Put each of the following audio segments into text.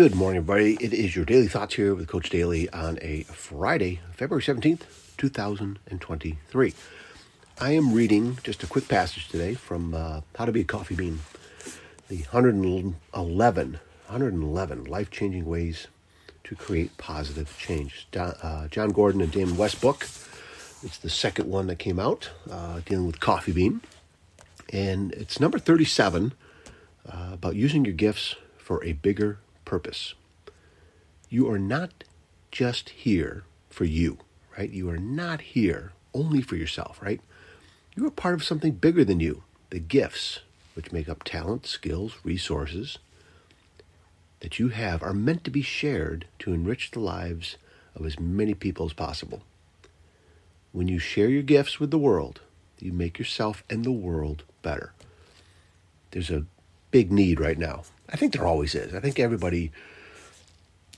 Good morning, everybody. It is your Daily Thoughts here with Coach Daily on a Friday, February 17th, 2023. I am reading just a quick passage today from How to Be a Coffee Bean, the 111 life-changing ways to create positive change. John Gordon and Damon Westbrook. It's the second one that came out, dealing with coffee bean. And it's number 37, about using your gifts for a bigger purpose. You are not just here for you, right? You are not here only for yourself, right? You are part of something bigger than you, the gifts which make up talent, skills, resources that you have are meant to be shared to enrich the lives of as many people as possible. When you share your gifts with the world, you make yourself and the world better. There's a big need right now. I think there always is. I think everybody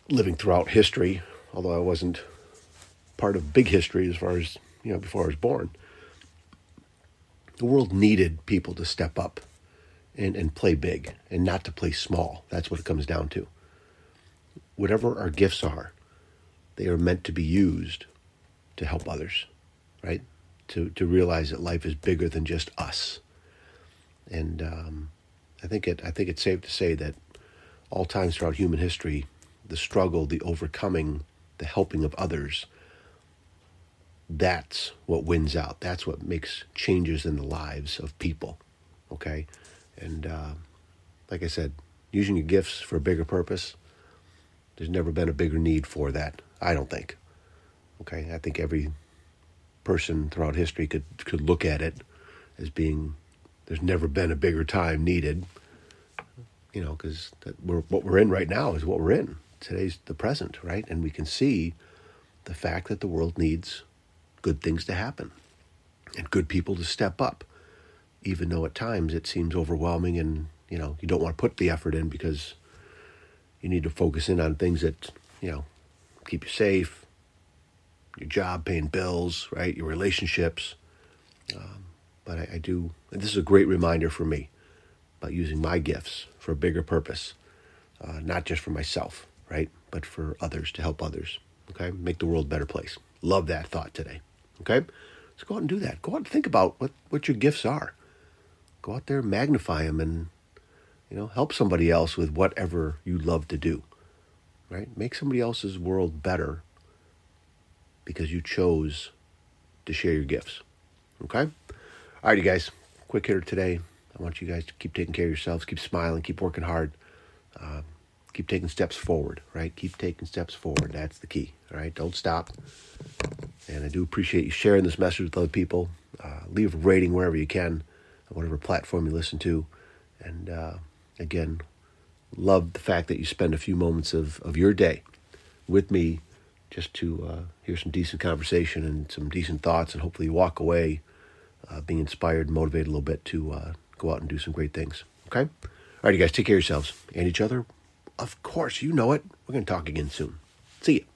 living throughout history, although I wasn't part of big history as far as, before I was born, the world needed people to step up and play big and not to play small. That's what it comes down to. Whatever our gifts are, they are meant to be used to help others, right? To realize that life is bigger than just us. And I think it's safe to say that all times throughout human history, the struggle, the overcoming, the helping of others, that's what wins out. That's what makes changes in the lives of people, okay? And like I said, using your gifts for a bigger purpose, there's never been a bigger need for that, I don't think, okay? I think every person throughout history could look at it as being, there's never been a bigger time needed, because what we're in right now is what we're in. Today's the present, right? And we can see the fact that the world needs good things to happen and good people to step up, even though at times it seems overwhelming and, you don't want to put the effort in because you need to focus in on things that, keep you safe, your job, paying bills, right? Your relationships. But I do, and this is a great reminder for me about using my gifts for a bigger purpose, not just for myself, right? But for others, to help others, okay? Make the world a better place. Love that thought today, okay? So go out and do that. Go out and think about what your gifts are. Go out there, magnify them, and, help somebody else with whatever you love to do, right? Make somebody else's world better because you chose to share your gifts, okay? All right, you guys, quick hitter today. I want you guys to keep taking care of yourselves, keep smiling, keep working hard, keep taking steps forward, right? Keep taking steps forward. That's the key, all right? Don't stop. And I do appreciate you sharing this message with other people. Leave a rating wherever you can, on whatever platform you listen to. And again, love the fact that you spend a few moments of your day with me just to hear some decent conversation and some decent thoughts, and hopefully you walk away being inspired and motivated a little bit to go out and do some great things, okay? All right, you guys, take care of yourselves and each other. Of course, you know it. We're going to talk again soon. See you.